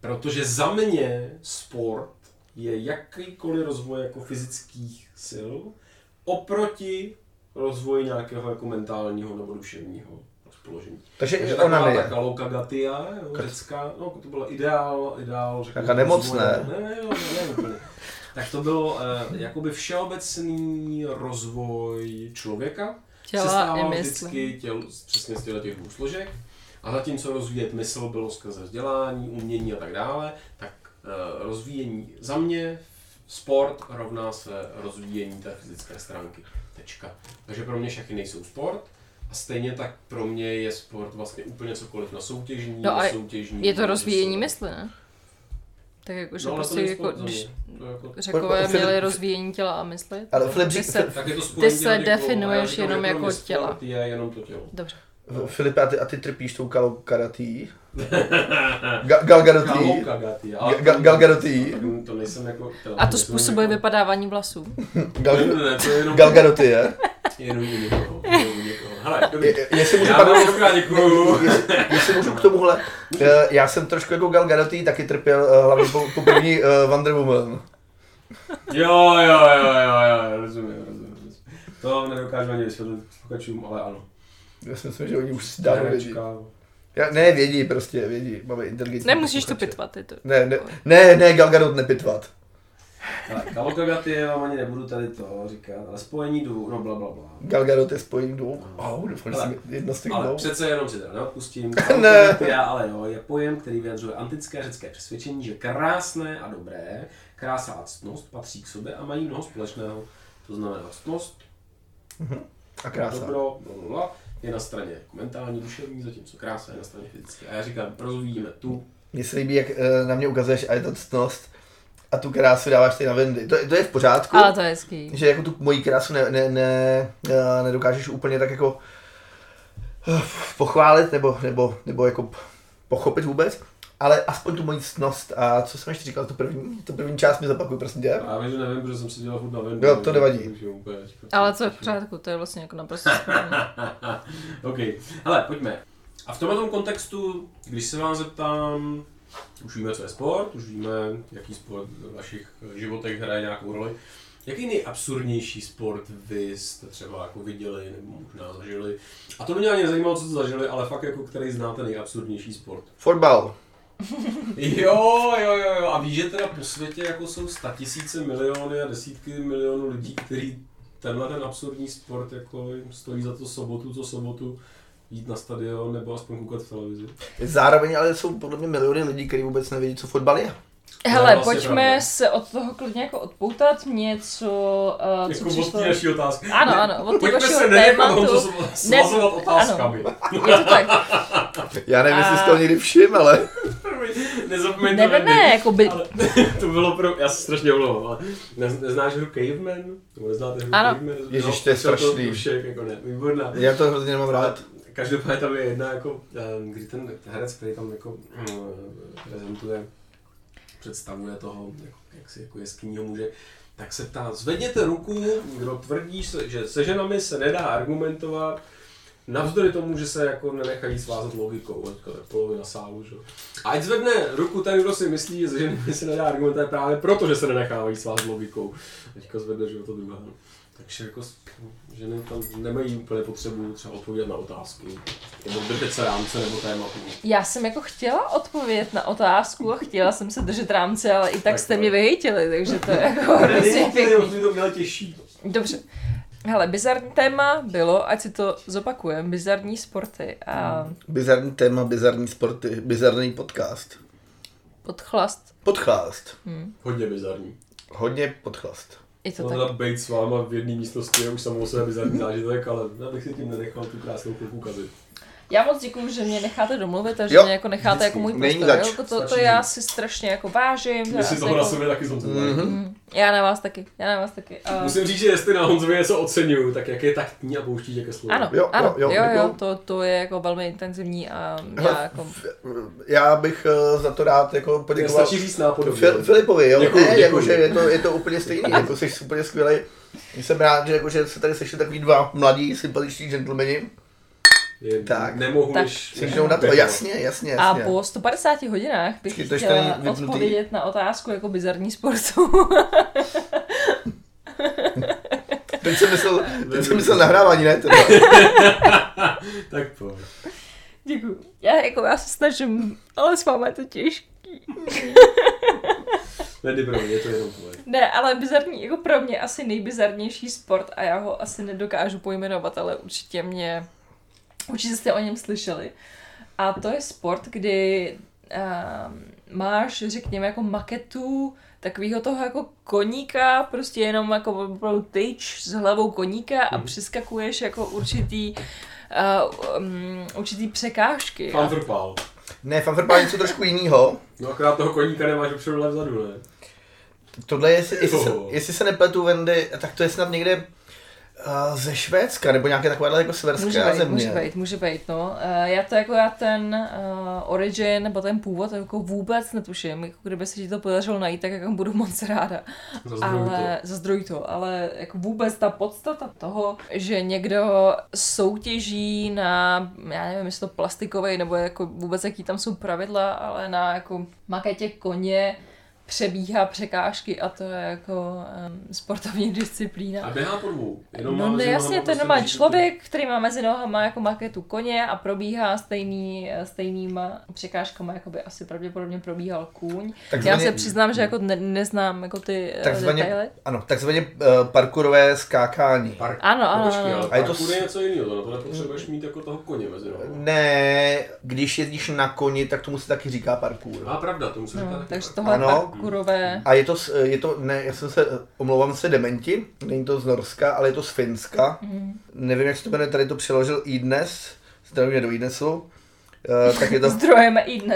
Protože za mě sport je jakýkoliv rozvoj jako fyzických sil oproti rozvoji nějakého jako mentálního nebo duševního. Položení. Takže ona je taková lokagatia, řecká, no to bylo ideál, řekl. Taká nemocné. Ne. Tak to bylo jakoby všeobecný rozvoj člověka. Sestával vždycky tělo, přesně z těch dvou složek. A zatímco rozvíjet mysl bylo skrze vzdělání, umění a tak dále, tak rozvíjení za mě sport rovná se rozvíjení té fyzické stránky. Tečka. Takže pro mě šachy nejsou sport. A stejně tak pro mě je sport vlastně úplně cokoliv na soutěžní, no soutěžní. Je to rozvíjení mysli, ne? Tak jakože no, prostě jako, když Řekové měli rozvíjení těla a mysli, ty se definuješ jenom jako těla. Ty je jenom to tělo. Dobře. No. Filipe, a ty trpíš tou kalokaratí? Gal Gadotí. Gal Gadotí. To nejsem jako... A to způsobuje vypadávání vlasů. Gal Gadotí je? Jenom někoho. Hele, jestli můžu k tomuhle, já jsem trošku jako Gal Gadotí taky trpěl, hlavně po první Wonder Woman. Jo, rozumím. To nedokážu ani vysvětlit pokračům, ale ano. Já si myslím, že oni už si dávno vědí. Ne, vědí, máme inteligentní. Nemusíš to pitvat, je to. Ne, Gal Gadot nepitvat. Gal Gadot je, vám ani nebudu tady to říkat, ale spojení dvou, no blablabla. Gal Gadot je spojení dvou, ale přece jenom si teda neodpustím. Ale jo, je pojem, který vyjadřuje antické a řecké přesvědčení, že krásné a dobré, krása a ctnost patří k sobě a mají mnoho společného, to znamená ctnost. A krása. Dobro, blablabla, je na straně mentální, duševní, zatímco krása je na straně fyzické. A já říkám, rozvíjíme tu. Mně se líbí, jak na mě ukazuješ a je to ctnost. A tu krásu dáváš tady na Vendy. To je v pořádku. Ale to je hezký. Že jako tu moji krásu nedokážeš úplně tak jako pochválit nebo jako pochopit vůbec. Ale aspoň tu moji ctnost. A co jsem ještě říkal, tu první část mi zapakuj, prosím tě. Já že nevím, protože jsem si dělal hud na Vendy. Jo, to nevadí. Ale co je v pořádku, to je vlastně jako naprosto správně. OK, hele, pojďme. A v tomhle kontextu, když se vám zeptám, už víme, co je sport, už víme, jaký sport v našich životech hraje nějakou roli. Jaký nejabsurdnější sport vy jste třeba jako viděli nebo možná zažili? A to mě ani nezajímalo, co jste zažili, ale fakt jako který znáte nejabsurdnější sport? Fotbal. Jo. A víš, že teda po světě jako jsou statisíce, miliony a desítky milionů lidí, kteří tenhle ten absurdní sport jako stojí za to sobotu jít na stadion nebo aspoň koukat v televizi. Zároveň ale jsou podle mě miliony lidí, kteří vůbec nevědí, co fotbal je. Hele, vlastně pojďme pravda. Se od toho klidně jako odpoutat něco, co přišlo... Jako od té naší otázky. Ano, od té vašeho tématu. Pojďme se svazovat otázkami. Ano, je to tak. Já nevím, jestli jsi toho někdy všim, ale... Nezapomeň to Vendy. Ne, jako by... Ale, to bylo pro... Já se strašně omlouvám, ale neznáš hru Caveman? Neznáte hru Caveman? Ježiš, to je strašný. Já to hrozně nemám rád. Každopádně tam je jedna, jako, kdy ten herec, který tam jako, prezentuje, představuje toho, jako, jak si jako jeskynního muže, tak se ptá, zvedněte ruku, kdo tvrdí, že se ženami se nedá argumentovat, navzdory tomu, že se jako nenechají svázat logikou, polovina sálu, že? A ať zvedne ruku ten, kdo si myslí, že se ženami se nedá argumentovat právě proto, že se nenechávají svázat logikou. Teďka zvedne, že to druhá. Takže jako, že tam nemají úplně potřebu třeba odpovědět na otázky, nebo držet se rámce nebo tématu. Já jsem jako chtěla odpovědět na otázku a chtěla jsem se držet rámce, ale i tak jste mě vyhejtili, takže to je jako hrozně pěkný. To měla těžší. Dobře. Hele, bizarní téma bylo, ať si to zopakujeme, bizarní sporty. A... Bizarní téma, bizarní sporty, bizarní podcast. Podchlast. Podchlast. Hodně bizarní. Hodně podchlast. Je to tak. Bejt s váma v jedné místnosti je už samou sebe bizarní zážitek, ale já bych si tím nenechal tu krásnou chvilku ukazit. Já moc děkuju, že mě necháte domluvit a že mě jako necháte jako můj prostor. To já si strašně jako vážím. My si toho na sobě taky zhodneme. Já na vás taky. Musím říct, že jestli na Honzovi něco oceňuju, tak jak je taktní a pouštíte ke slovu. Ano, to je jako velmi intenzivní a já jako... Já bych za to rád jako poděkoval Filipovi, jo? Děkuju. Je to úplně stejný, jako jsi úplně skvělej. Jsem rád, že se tady sešli takový dva mladí, sympatiční gentlemani. Tak, nemohu než... na to, jasně. A po 150 hodinách bych chtěla odpovědět na otázku jako bizarní sportu. teď jsem myslel nahrávání, ne? Tak pojď. Děkuju. Já se snažím, ale s váma je to těžký. Ne, pro mě, to jenom tvoje. Ne, ale bizarní, jako pro mě asi nejbizarnější sport a já ho asi nedokážu pojmenovat, ale určitě jste o něm slyšeli. A to je sport, kdy máš, řekněme, jako maketu takového toho jako koníka, prostě jenom jako tyč s hlavou koníka a přeskakuješ jako určitý překážky. Fanfrpál. Ne, fanfrpál je něco trošku jinýho. No akorát toho koníka nemáš opředu, ale vzadu, ne? Tohle, jestli se nepletu, Vendy, tak to je snad někde... ze Švédska, nebo nějaké takovéhle jako severská země. Může být, no. Já ten origin, nebo ten původ jako vůbec netuším. Jako kdyby se ti to podařilo najít, tak jako budu moc ráda. Ale jako vůbec ta podstata toho, že někdo soutěží na, já nevím, jestli to plastikovej, nebo jako vůbec jaký tam jsou pravidla, ale na jako maketě koně, přebíhá překážky a to je jako sportovní disciplína. A běhá po dvou. No jasně, to je normální člověk, který má mezi nohama jako maketu koně a probíhá stejnýma překážkama, jako by asi pravděpodobně probíhal kůň. Já se přiznám, že jako neznám jako ty detaily. Ano, takzvaně parkourové skákání. Ano. A je to něco jiného, to nepotřebuješ mít jako toho koně mezi nohama. Ne, když jezdíš na koni, tak tomu se taky říká parkour. A pravda, tomu se říká. Takže tohle Gurové. A je to ne, já jsem se, omlouvám se, dementi, není to z Norska, ale je to z Finska. Mm. Nevím, jak se to jmenuje, tady to přeložil iDnes, zdravíme do iDnesu. Tak je to,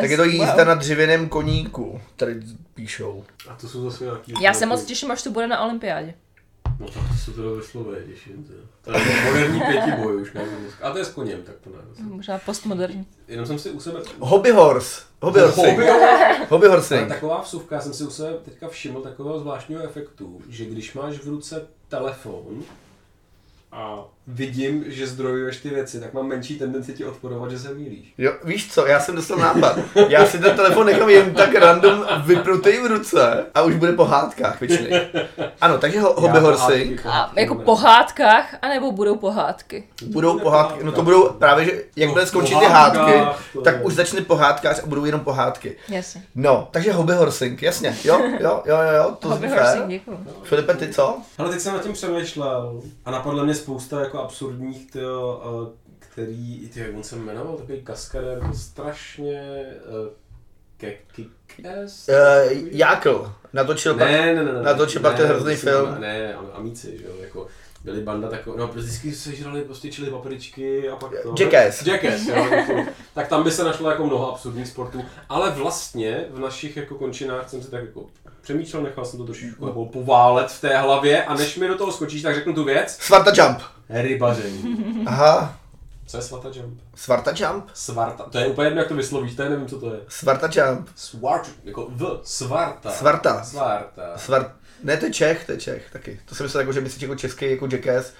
tak je to jízda na dřevěném koníku, tady píšou. A to jsou zase nějaký... Já se moc těším, až to bude na olympiádě. No tak to se teda ve Slově těším. To je moderní pětiboj už, nevím. A to je s koněm, tak to nevím. Možná postmoderní. Jenom jsem si u sebe... Hobby horse. Hobby horsing. Taková vsuvka, já jsem si u sebe teďka všiml takového zvláštního efektu, že když máš v ruce telefon, a vidím, že zdrojuješ ty věci, tak mám menší tendenci ti odporovat, že se mýlíš. Jo, víš co, já jsem dostal nápad. Já si ten telefon nechám jen tak random vyprutej v ruce a už bude po hádkách většinou. Ano, takže hobby horsing. A jako po hádkách, anebo budou pohádky? Budou pohádky, no to budou právě, že jak bude skončit ty hádky, tak už začne pohádkář a budou jenom pohádky. Jasně. No, takže hobby horsing, jasně, jo, to hobby horsing, děkuju. Filipe, ty co? Hele, teď jsem nad tím přemýšlel a napadlo mě spousta jako absurdních, který, jak on se jmenoval, takový kaskadér, strašně Kekes? Jákl, natočil pak ten hrozný film. Ne, Amici, že jo, jako byli banda taková, no vždycky sežrali prostě čili papričky a pak to... Jackass, jo, tak tam by se našlo jako mnoho absurdních sportů, ale vlastně v našich jako končinách jsem si tak jako přemýšlel, nechal jsem to trošičku jako poválet v té hlavě a než mi do toho skočíš, tak řeknu tu věc. Svarta Jump. Rybaření. Aha. Co je Svarta Jump? Svarta Jump? Svarta, to je úplně jedno, jak to vyslovíš, to je, nevím, co to je. Svarta Jump. Svart, jako v, Svarta. Svarta. Ne, to je Čech taky. To jsem myslel jako, že myslíš jako český jako Jackass.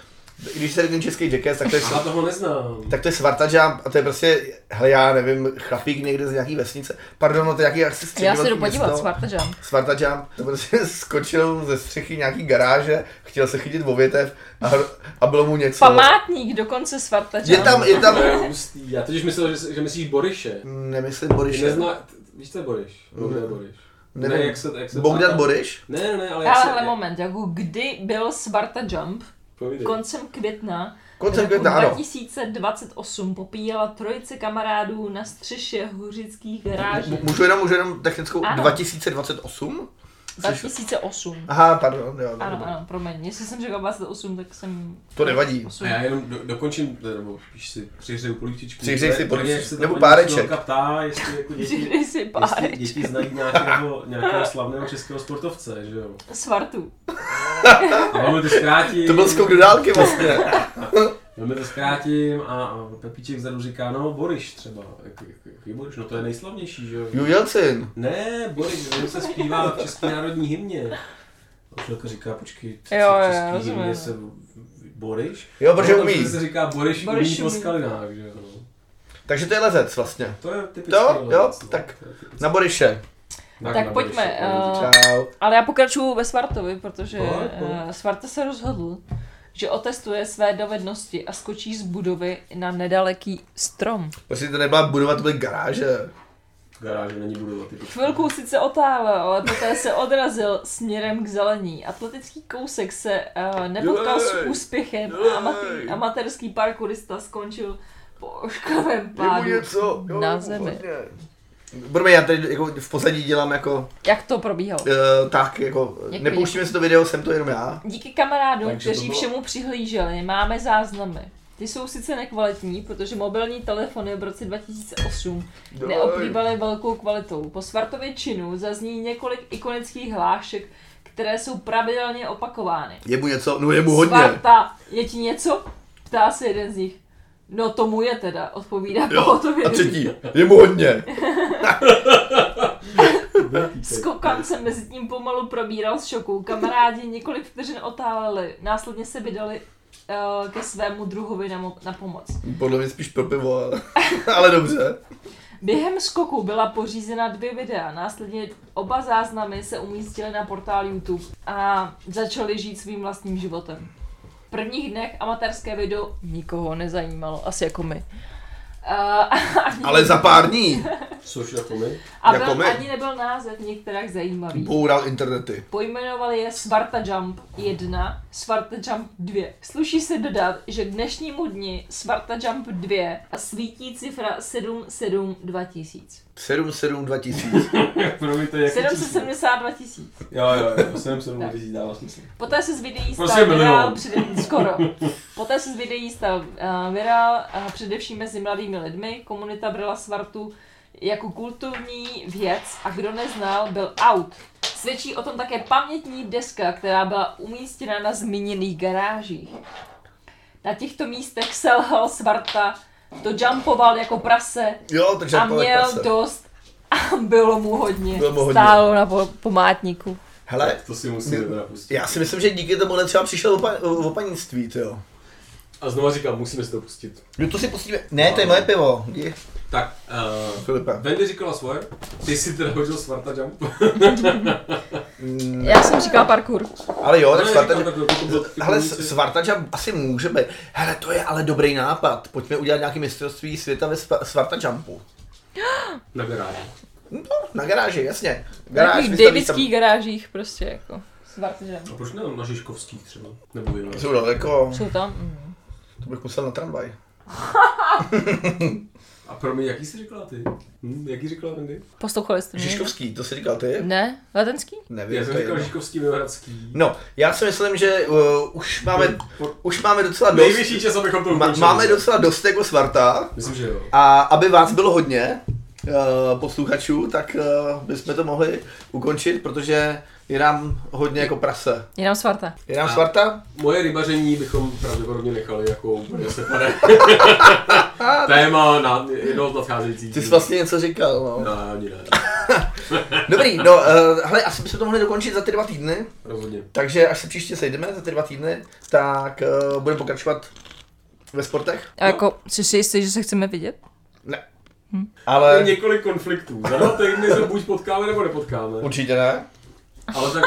I když tady ten český Jackass, tak to je... Já toho neznám. Tak to je Svarta Jump a to je prostě, hele, já nevím, chlapík někde z nějaký vesnice. Pardon, no to je nějaký... Já se jdu podívat, Svarta Jump. To prostě skočil ze střechy nějaký garáže, chtěl se chytit o větev a bylo mu něco... Památník dokonce Svarta Jump. Je tam... Já totiž myslel, že myslíš Boryše. Nemyslím Boryše. Víš, co je Boryš? Ne, jak se Bogdan pátá? Boryš? Ne, ale jak se... Ale moment, jako kdy byl Svarta Jump? Povídej. Koncem května, ano. 2028 popíjela trojice kamarádů na střeše hůřických garáží. Můžu jenom technickou, ano. 2028? 2008. Aha, pardon. Jo, ano, promiň, jestli jsem řekl 2008, tak jsem... To nevadí. 8. A já jenom dokončím, nebo píš si, přihřej polívčičku. Přihřej si polívčičku, nebo páreček. Ptá, jestli jako děti znají nějakého slavného českého sportovce, že jo? Svartu. A máme to zkrátí. To byl skok do dálky vlastně. Velmi to zkrátím a Pepíček vzadu říká, no Boryš třeba, jaký Boryš, no to je nejslavnější, že jo? Jujelcin. Ne, Boryš, on se zpívá v české národní hymně. A člověka říká, počkej, v české hymně se Boryš? Jo, protože umí. Se říká Boryš umí po skalinách, že jo? Takže to je lezec vlastně. To je typický lezec. Jo, tak na Boryše. Tak pojďme, ale já pokračuju ve Svartovi, protože Svarta se rozhodl, že otestuje své dovednosti a skočí z budovy na nedaleký strom. Prostě to nebyla budova, to byly garáže. Garáže není budova. Chvilku sice otálel, ale poté se odrazil směrem k zelení. Atletický kousek se nepotkal s úspěchem a amatérský parkourista skončil po oškavém pádu na zemi. Budeme, já tady jako v pozadí dělám jako... Jak to probíhalo? Tak jako, nepouštíme si to video, jsem to jenom já. Díky kamarádům, takže kteří všemu přihlíželi, máme záznamy. Ty jsou sice nekvalitní, protože mobilní telefony v roce 2008 neoplývaly velkou kvalitou. Po Svartově činu zazní několik ikonických hlášek, které jsou pravidelně opakovány. Je mu něco? No je mu hodně. Svarta, je ti něco? Ptá se jeden z nich. No tomu je teda, odpovídá pohotově. A třetí, je mu hodně. Skokan se mezi tím pomalu probíral z šoku. Kamarádi několik vteřin otáleli, následně se vydali ke svému druhovi na pomoc. Podle mě spíš pro pivo, ale dobře. Během skoku byla pořízena 2 videa, následně oba záznamy se umístily na portál YouTube a začali žít svým vlastním životem. V prvních dnech amatérské video nikoho nezajímalo, asi jako my. Ale za pár dní Což jako my? A jako byl, my? Ani nebyl název některých zajímavý. Boural internety. Pojmenovali je Svarta Jump 1, Svarta Jump 2. Sluší se dodat, že k dnešnímu dni Svarta Jump 2 svítí cifra 772 000. 772 000. Promiňte, jak 772 000. Jo, 772 000 dává smysl. Poté se z videí stal virál, především mezi mladými lidmi. Komunita brala Svartu jako kulturní věc a kdo neznal, byl out. Svědčí o tom také pamětní deska, která byla umístěna na zmíněných garážích. Na těchto místech selhal Svarta, to jumpoval jako prase a měl prase. Dost a bylo mu hodně. Stálo na pomátníku. Hele, to si musím napustit. Já si myslím, že díky tomu třeba přišel o panictví, jo. A znovu říkám, musíme si to pustit. Jo, to si pustíme. Ne, to je moje pivo. Tak, Filipa. Vendy říkala svoje, ty si teda hodil Svarta Jump. Já jsem říkala parkour. Ale jo, tak Svarta Jump. Hele, Svarta Jump asi může být. Hele, to je ale dobrý nápad. Pojďme udělat nějaký mistrovství světa ve Svarta Jumpu. Na garáži. No, na garáži, jasně. Garáž, v davidských garážích prostě jako. Svarta Jump. A proč ne na Žižkovských třeba? Nebo jinak? Jsou daleko. Jsou tam. To bych musel na tramvaj. A pro mě, jaký jsi říkala ty? Jaký říkala Vendy? Poslouchali jste mě. Žižkovský, to jsi říkal ty? Ne, letenský? Nevím, já jsem říkal Žižkovský, Vyhradský. No, já si myslím, že už máme docela dost. Nejvyšší čas, abychom to ukončili. Máme docela dost jako Svarta. Myslím, že jo. A aby vás bylo hodně posluchačů, tak bychom to mohli ukončit, protože je nám hodně jako prase. Je nám Svarta. Moje rybaření bychom pravděpodobně nechali jako úplně separé. Téma na jednoho z nadcházejících. Ty jsi vlastně něco říkal, no. No, ani ne. Dobrý, no, hele, asi bychom to mohli dokončit za ty 2 týdny. Rozhodně. Takže až se příště sejdeme za ty 2 týdny, tak budeme pokračovat ve sportech. A jako, jsi jistý, že se chceme vidět? Ne. Ale... několik konfliktů. Za 2 týdny se buď potkáme, nebo nepotkáme. Určitě ne. Ale tak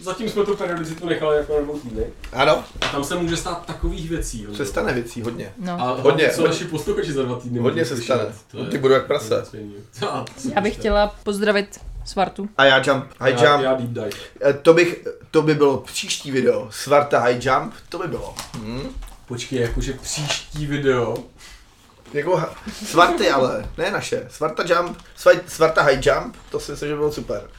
zatím jsme tu periodicitu nechali jako na 2 týdny. Ano. A tam se může stát takových věcí. Hodně. Se stane věcí hodně. No. A hodně. Co naši posluchači za 2 týdny. Hodně se stane. Ty budou jak prase. Já bych chtěla pozdravit Svartu. A já jump. High jump. Já deep dive. To by bylo příští video. Svarta high jump. To by bylo. Počkej, jakože příští video. Jako Svarty ale, ne naše. Svarta jump, Svarta high jump, to si myslím, že bylo super.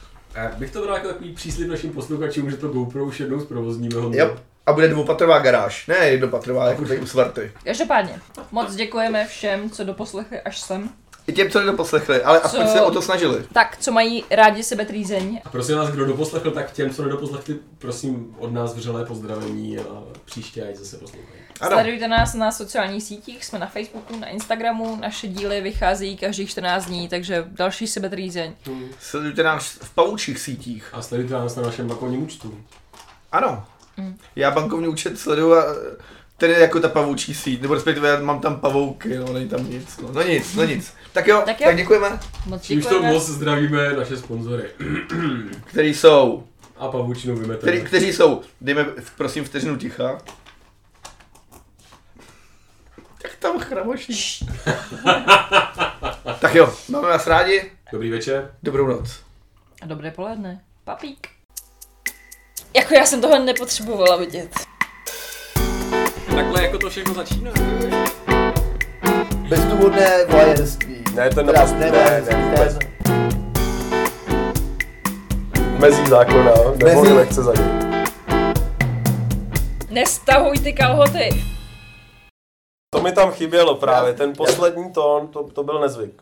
Bych to bral jako takový příslib našim posluchačům, že to GoPro už jednou zprovozním. Yep. A bude 2patrová garáž, ne jednopatrová, jako tady u Svarty. Každopádně, moc děkujeme všem, co doposlechli až sem. I těm, co nedoposlechli, ale aspoň se o to snažili. Tak, co mají rádi sebetřízeň. Prosím vás, kdo doposlechl, tak těm, co nedoposlechli, prosím od nás vřelé pozdravení a příště ať zase poslouchají. Sledujte nás na sociálních sítích, jsme na Facebooku, na Instagramu, naše díly vycházejí každých 14 dní, takže další sebetřízeň. Sledujte nás v pavučích sítích. A sledujte nás na našem bankovním účtu. Ano, já bankovní účet sleduju a... Ten je jako ta pavoučí síť, nebo respektive já mám tam pavouky, no, není tam nic, no nic. Tak jo, tak děkujeme. Už to moc zdravíme naše sponzory. Který jsou... A pavučinu vymeteme. Kteří jsou, dejme prosím vteřinu ticha. Tak tam chramoší. Tak jo, máme vás rádi. Dobrý večer. Dobrou noc. A dobré poledne. Papík. Jako já jsem tohle nepotřebovala vidět. Takhle jako to všechno začíná. Bezdůvodné voajerství. Ne, to ne. Mezí zákona, nebo nechce za ním. Nestahuj ty kalhoty. To mi tam chybělo právě, ten poslední tón, to byl nezvyk.